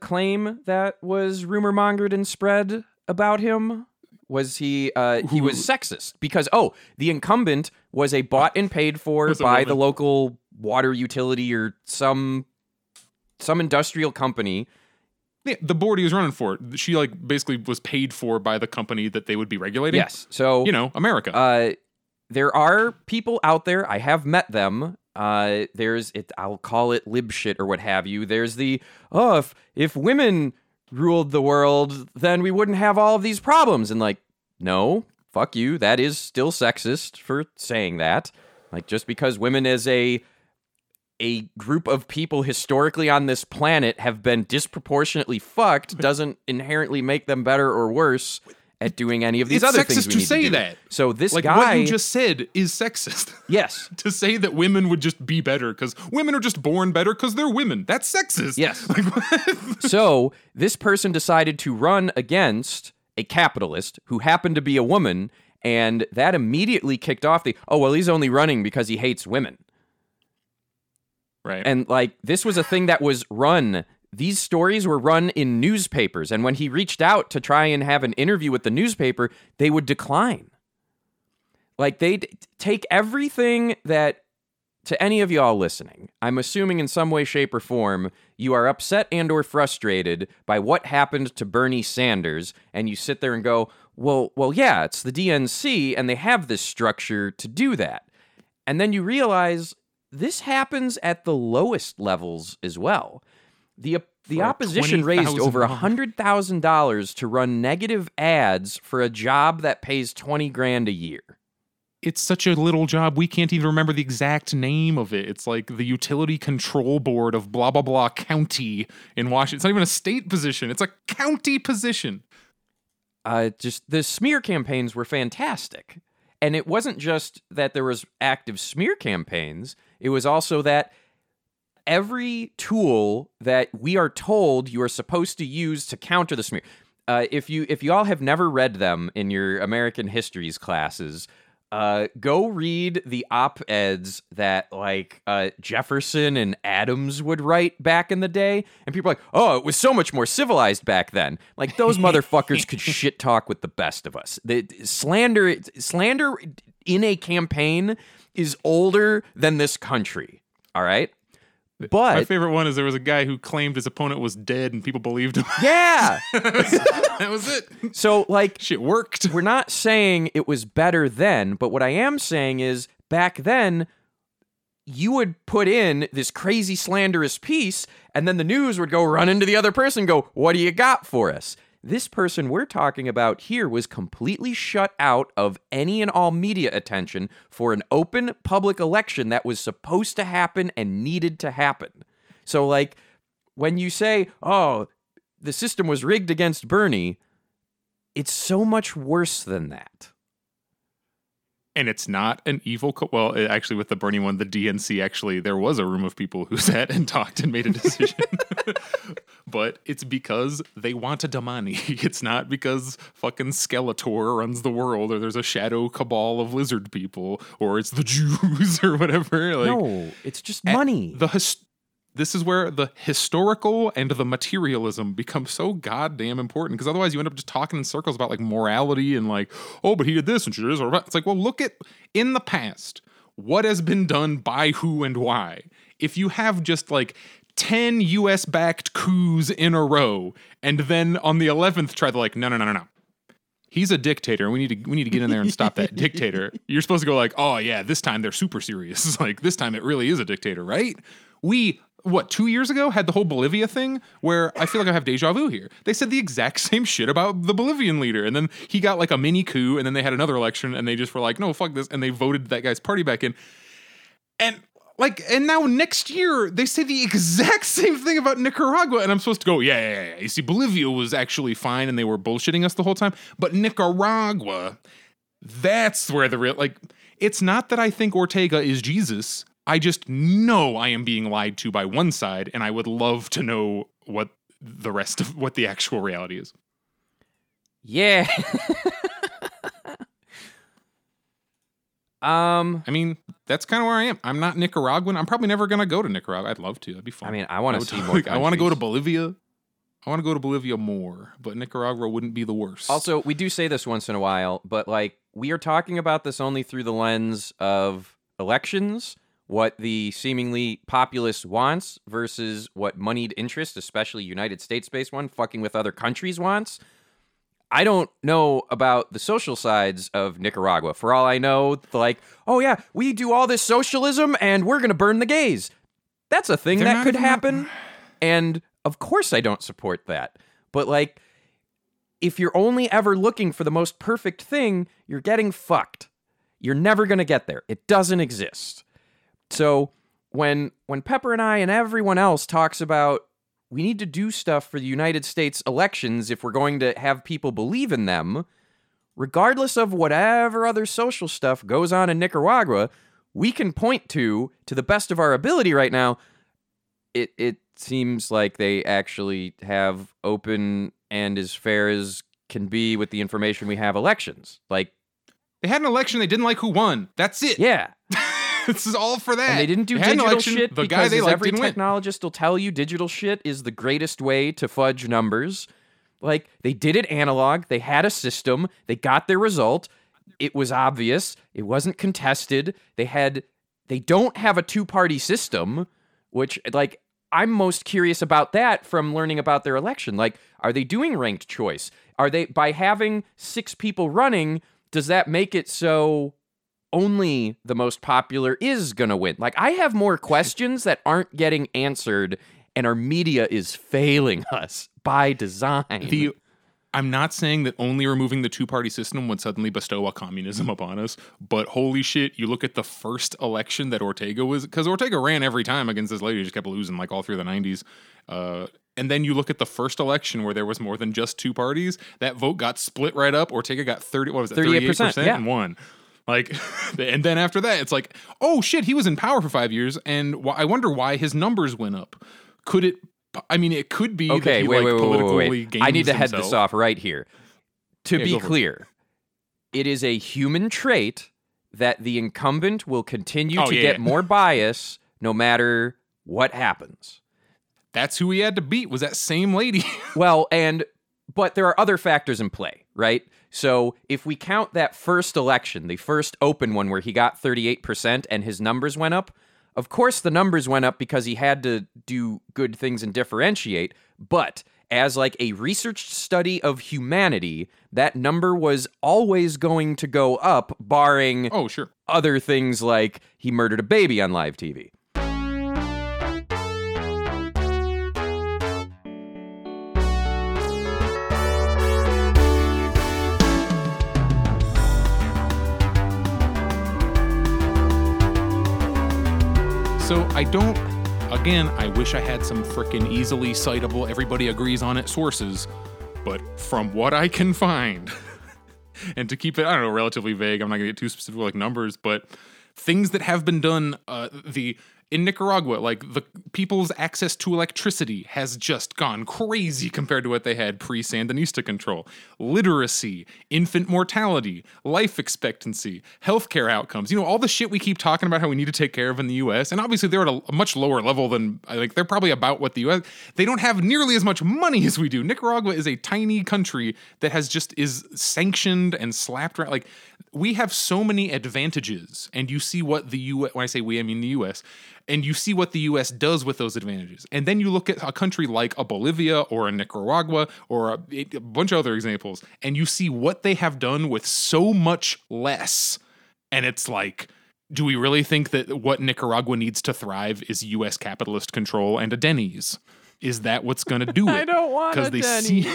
claim that was rumor-mongered and spread about him? Was he was sexist because, the incumbent was a bought and paid for by the local water utility or some industrial company. Yeah, the board he was running for, she like basically was paid for by the company that they would be regulating. Yes. So, America. There are people out there. I have met them. I'll call it lib shit or what have you. There's the, if women ruled the world, then we wouldn't have all of these problems. And like, no, fuck you. That is still sexist for saying that. Like, just because women as a group of people historically on this planet have been disproportionately fucked doesn't inherently make them better or worse at doing any of these other things we need to do. It's sexist to say that. So this guy... Like, what you just said is sexist. Yes. To say that women would just be better because women are just born better because they're women. That's sexist. Yes. Like, what? So this person decided to run against a capitalist who happened to be a woman, and that immediately kicked off he's only running because he hates women. Right. And, like, this was a thing that was run. These stories were run in newspapers. And when he reached out to try and have an interview with the newspaper, they would decline. Like, they'd take everything that, to any of y'all listening, I'm assuming in some way, shape, or form, you are upset and or frustrated by what happened to Bernie Sanders, and you sit there and go, well, yeah, it's the DNC, and they have this structure to do that. And then you realize... This happens at the lowest levels as well. The opposition raised over $100,000 to run negative ads for a job that pays $20,000 a year. It's such a little job, we can't even remember the exact name of it. It's like the Utility Control Board of blah, blah, blah county in Washington. It's not even a state position. It's a county position. Just the smear campaigns were fantastic. And it wasn't just that there was active smear campaigns. It was also that every tool that we are told you are supposed to use to counter the smear. If you all have never read them in your American histories classes, Go read the op-eds that, like, Jefferson and Adams would write back in the day. And people are like, oh, it was so much more civilized back then. Like, those motherfuckers could shit talk with the best of us. Slander in a campaign is older than this country, all right? But my favorite one is there was a guy who claimed his opponent was dead and people believed him. Yeah. That was it. So, like, shit worked. We're not saying it was better then, but what I am saying is back then you would put in this crazy slanderous piece and then the news would go run into the other person and go, what do you got for us? This person we're talking about here was completely shut out of any and all media attention for an open public election that was supposed to happen and needed to happen. So, like, when you say, oh, the system was rigged against Bernie, it's so much worse than that. And it's not an evil... well, actually, with the Bernie one, the DNC, actually, there was a room of people who sat and talked and made a decision. But it's because they want a Damani. It's not because fucking Skeletor runs the world or there's a shadow cabal of lizard people or it's the Jews or whatever. Like, no, it's just money. This is where the historical and the materialism become so goddamn important, because otherwise you end up just talking in circles about, like, morality and, like, oh, but he did this and she did this. It's like, well, look at in the past what has been done by who and why. If you have just, like, 10 U.S.-backed coups in a row and then on the 11th try to, like, no. He's a dictator, and we need to get in there and stop that dictator. You're supposed to go, like, oh, yeah, this time they're super serious. Like, this time it really is a dictator, right? We... what, 2 years ago had the whole Bolivia thing where I feel like I have deja vu here. They said the exact same shit about the Bolivian leader. And then he got, like, a mini coup, and then they had another election and they just were like, no, fuck this. And they voted that guy's party back in. And, like, and now next year they say the exact same thing about Nicaragua. And I'm supposed to go, yeah. You see, Bolivia was actually fine and they were bullshitting us the whole time. But Nicaragua, that's where the real, like, it's not that I think Ortega is Jesus. I just know I am being lied to by one side, and I would love to know what the rest of what the actual reality is. Yeah. I mean, that's kind of where I am. I'm not Nicaraguan. I'm probably never going to go to Nicaragua. I'd love to. That'd be fun. I mean, I want to see more countries. I want to go to Bolivia. I want to go to Bolivia more, but Nicaragua wouldn't be the worst. Also, we do say this once in a while, but, like, we are talking about this only through the lens of elections, what the seemingly populace wants versus what moneyed interest, especially United States-based one, fucking with other countries wants. I don't know about the social sides of Nicaragua. For all I know, like, oh yeah, we do all this socialism and we're going to burn the gays. That's a thing that could happen. And of course I don't support that. But, like, if you're only ever looking for the most perfect thing, you're getting fucked. You're never going to get there. It doesn't exist. So when Pepper and I and everyone else talks about we need to do stuff for the United States elections if we're going to have people believe in them, regardless of whatever other social stuff goes on in Nicaragua, we can point to the best of our ability right now, it seems like they actually have open and as fair as can be with the information we have elections. Like, they had an election, they didn't like who won. That's it. Yeah. This is all for that. And they didn't do digital shit because every technologist will tell you digital shit is the greatest way to fudge numbers. Like, they did it analog. They had a system. They got their result. It was obvious. It wasn't contested. They don't have a two-party system, which, like, I'm most curious about that from learning about their election. Like, are they doing ranked choice? Are they, by having 6 people running, does that make it so... only the most popular is going to win? Like, I have more questions that aren't getting answered, and our media is failing us by design. I'm not saying that only removing the two-party system would suddenly bestow a communism upon us, but holy shit, you look at the first election that Ortega was... because Ortega ran every time against this lady, who just kept losing, like, all through the 90s. And then you look at the first election where there was more than just two parties. That vote got split right up. Ortega got 38% yeah. and won. Like, and then after that, it's like, oh shit, he was in power for 5 years, and I wonder why his numbers went up. Could it? I mean, it could be. Okay, that he, politically games I need to head this off right here. To be clear, it is a human trait that the incumbent will continue to get more bias no matter what happens. That's who he had to beat, was that same lady. Well, but there are other factors in play, right? So if we count that first election, the first open one where he got 38% and his numbers went up, of course the numbers went up because he had to do good things and differentiate, but as like a researched study of humanity, that number was always going to go up, barring other things like he murdered a baby on live TV. So I wish I had some frickin' easily citable, everybody agrees on it sources, but from what I can find, and to keep it, I don't know, relatively vague, I'm not going to get too specific with like numbers, but things that have been done, in Nicaragua, like the people's access to electricity has just gone crazy compared to what they had pre-Sandinista control. Literacy, infant mortality, life expectancy, healthcare outcomes, all the shit we keep talking about how we need to take care of in the U.S. And obviously they're at a much lower level than, they're probably about what the U.S. They don't have nearly as much money as we do. Nicaragua is a tiny country that is sanctioned and slapped around. Like, we have so many advantages, and you see what the U.S., when I say we, I mean the U.S., and you see what the U.S. does with those advantages. And then you look at a country like a Bolivia or a Nicaragua or a bunch of other examples, and you see what they have done with so much less. And it's like, do we really think that what Nicaragua needs to thrive is U.S. capitalist control and a Denny's? Is that what's going to do it? I don't want a Denny's.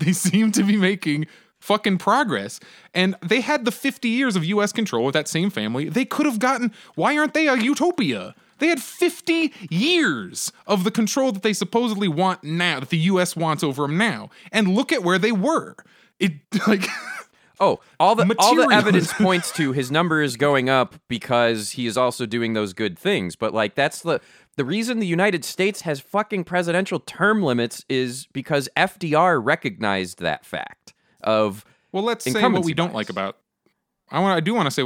They seem to be making fucking progress, and they had the 50 years of U.S. control with that same family. They could have gotten, why aren't they a utopia? They had 50 years of the control that they supposedly want now, that the U.S. wants over them now, and look at where they were. All the evidence points to his number is going up because he is also doing those good things, but that's the reason the United States has fucking presidential term limits is because FDR recognized that fact. I do want to say what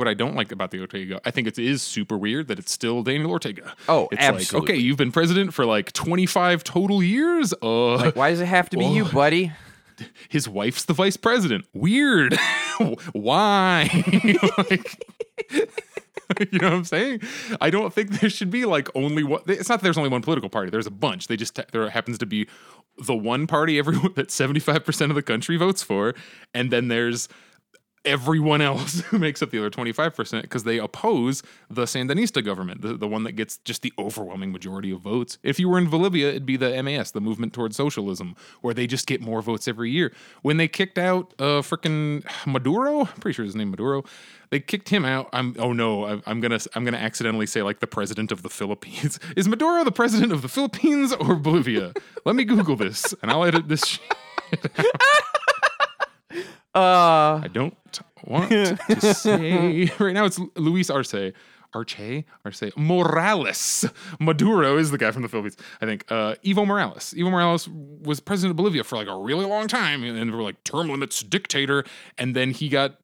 I don't like about the Ortega. I think it is super weird that it's still Daniel Ortega. Oh, it's absolutely. Like, okay, you've been president for 25 total years. Why does it have to be you, buddy? His wife's the vice president. Weird. Why? You know what I'm saying? I don't think there should be only one. It's not that there's only one political party. There's a bunch. They just there happens to be the one party everyone that 75% of the country votes for, and then there's everyone else who makes up the other 25% because they oppose the Sandinista government, the one that gets just the overwhelming majority of votes. If you were in Bolivia, it'd be the MAS, the Movement Towards Socialism, where they just get more votes every year. When they kicked out frickin' Maduro, I'm pretty sure his name Maduro, they kicked him out. I'm gonna accidentally say the president of the Philippines. Is Maduro the president of the Philippines or Bolivia? Let me Google this and I'll edit this shit out. I don't want to say right now. It's Luis Arce Morales. Maduro is the guy from the Philippines, I think. Evo Morales. Evo Morales was president of Bolivia for a really long time, and they were term limits, dictator, and then he got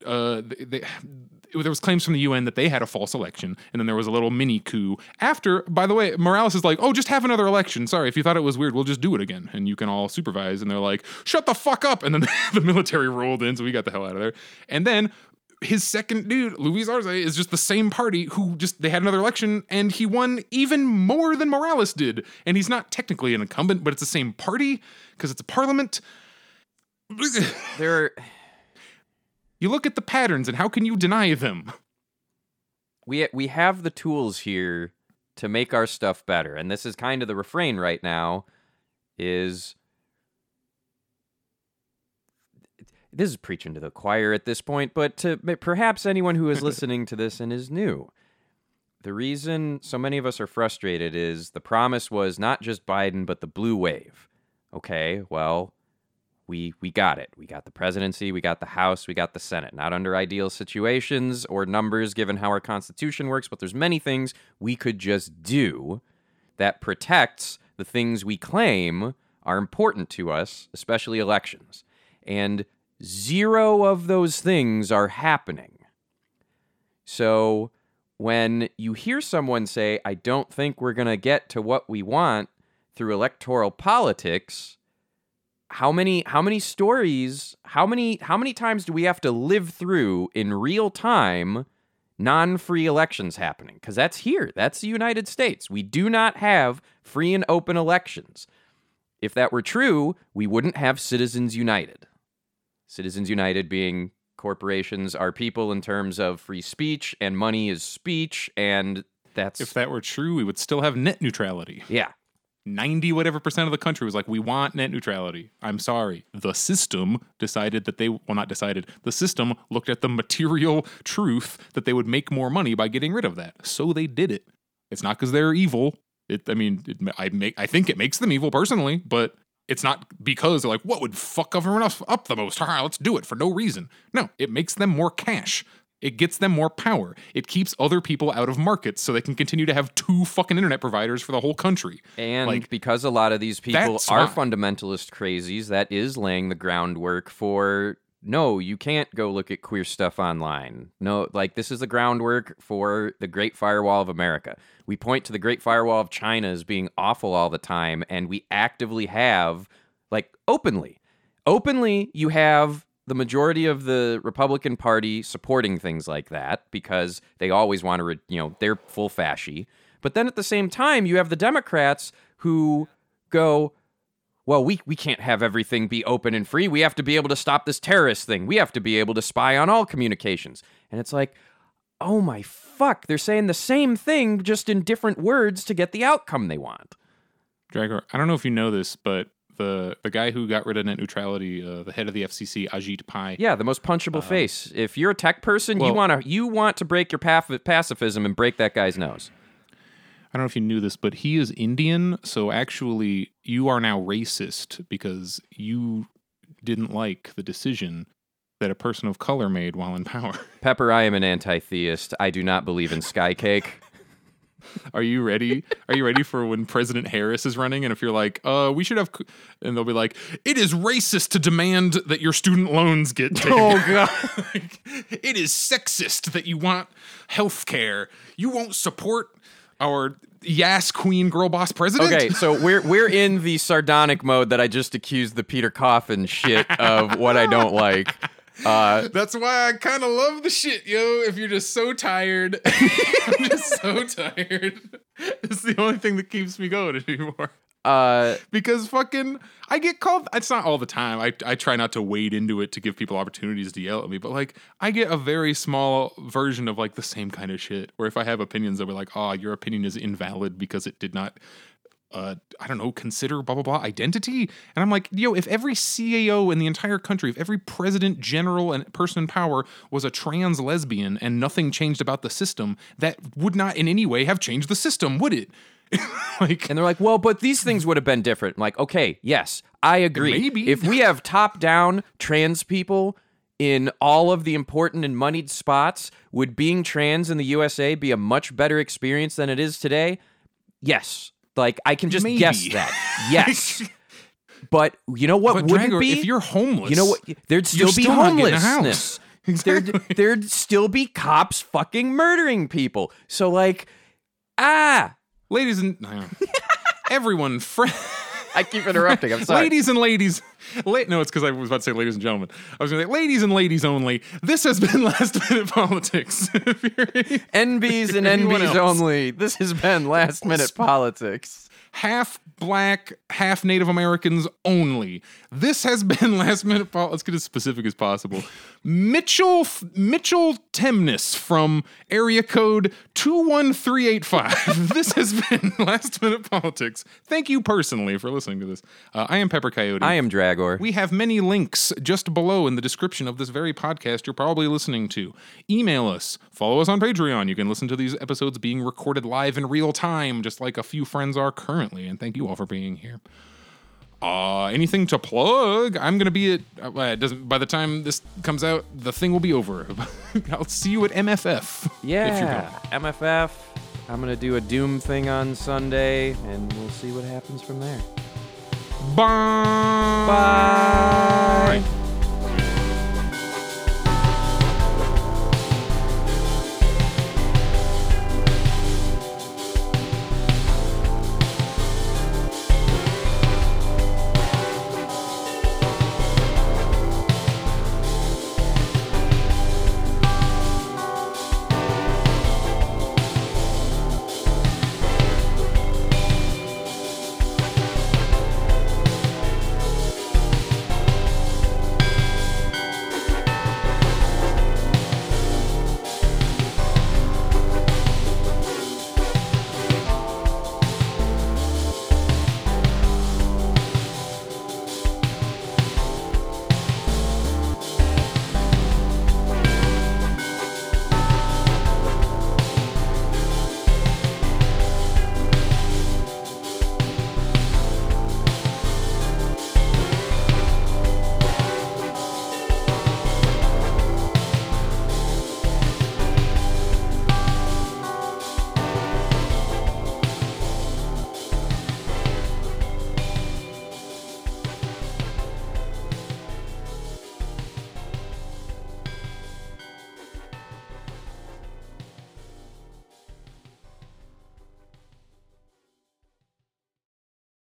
there was claims from the UN that they had a false election, and then there was a little mini coup after. By the way, Morales is just have another election. Sorry, if you thought it was weird, we'll just do it again, and you can all supervise. And they're shut the fuck up. And then the military rolled in, so we got the hell out of there. And then his second dude, Luis Arce, is just the same party who they had another election, and he won even more than Morales did. And he's not technically an incumbent, but it's the same party because it's a parliament. You look at the patterns, and how can you deny them? We have the tools here to make our stuff better, and this is kind of the refrain right now, this is preaching to the choir at this point, but to perhaps anyone who is listening to this and is new, the reason so many of us are frustrated is the promise was not just Biden, but the blue wave. Okay, well, We got it. We got the presidency, we got the House, we got the Senate. Not under ideal situations or numbers given how our Constitution works, but there's many things we could just do that protects the things we claim are important to us, especially elections. And zero of those things are happening. So when you hear someone say, I don't think we're going to get to what we want through electoral politics, how many stories, how many times do we have to live through in real time non-free elections happening? Because that's here. That's the United States. We do not have free and open elections. If that were true, we wouldn't have Citizens United. Citizens United being corporations are people in terms of free speech, and money is speech, and that's... If that were true, we would still have net neutrality. Yeah. 90-whatever% of the country was like, we want net neutrality. I'm sorry. The system decided that they... Well, not decided. The system looked at the material truth that they would make more money by getting rid of that. So they did it. It's not because they're evil. I think it makes them evil personally, but it's not because they're like, what would fuck everyone else up the most? Let's do it for no reason. No, it makes them more cash. It gets them more power. It keeps other people out of markets so they can continue to have two fucking internet providers for the whole country. And like, because a lot of these people are fundamentalist crazies, that is laying the groundwork for, no, you can't go look at queer stuff online. No, like, this is the groundwork for the Great Firewall of America. We point to the Great Firewall of China as being awful all the time, and we actively have, like, openly, you have the majority of the Republican Party supporting things like that because they always want to, they're full fashy. But then at the same time, you have the Democrats who go, well, we can't have everything be open and free. We have to be able to stop this terrorist thing. We have to be able to spy on all communications. And it's like, oh my fuck, they're saying the same thing just in different words to get the outcome they want. Dragor, I don't know if you know this, but the guy who got rid of net neutrality, the head of the FCC, Ajit Pai. Yeah, the most punchable face. If you're a tech person, well, you want to break your pacifism and break that guy's nose. I don't know if you knew this, but he is Indian, so actually you are now racist because you didn't like the decision that a person of color made while in power. Pepper, I am an anti-theist. I do not believe in Skycake. Are you ready? Are you ready for when President Harris is running? And if you're like, we should have... And they'll be like, it is racist to demand that your student loans get taken. Oh, God. It is sexist that you want health care. You won't support... Our Yas Queen Girl Boss President? Okay, so we're in the sardonic mode that I just accused the Peter Coffin shit of what I don't like. That's why I kind of love the shit, yo, if you're just so tired. I'm just so tired. It's the only thing that keeps me going anymore. Because fucking, I get called, it's not all the time. I try not to wade into it to give people opportunities to yell at me, but like, I get a very small version of like the same kind of shit where if I have opinions, they'll be like, oh, your opinion is invalid because it did not, consider blah, blah, blah identity. And I'm like, yo, if every CAO in the entire country, if every president, general, and person in power was a trans lesbian and nothing changed about the system, that would not in any way have changed the system, would it? Like, and they're like, well, but these things would have been different. I'm like, okay, yes, I agree. Maybe. If we have top-down trans people in all of the important and moneyed spots, would being trans in the USA be a much better experience than it is today? Yes. Like, I can just guess that. Yes. But you know what wouldn't Dragor, be? If you're homeless. You know what? There'd still be homelessness. Exactly. There'd still be cops fucking murdering people. So, like, ladies and... everyone... I keep interrupting, I'm sorry. No, it's because I was about to say ladies and gentlemen. I was going to say ladies and ladies only. This has been Last Minute Politics. NBs and NBs else. Only. This has been Last Minute Politics. Half black, half Native Americans only. This has been Last Minute Politics. Let's get as specific as possible. Mitchell Temnis from area code 21385. This has been Last Minute Politics. Thank you personally for listening to this. I am Pepper Coyote. I am Dragor. We have many links just below in the description of this very podcast you're probably listening to. Email us. Follow us on Patreon. You can listen to these episodes being recorded live in real time, just like a few friends are currently. And thank you all for being here. Anything to plug? I'm gonna be at by the time this comes out, the thing will be over. I'll see you at MFF. Yeah, MFF. I'm gonna do a Doom thing on Sunday, and we'll see what happens from there. Bye. Bye.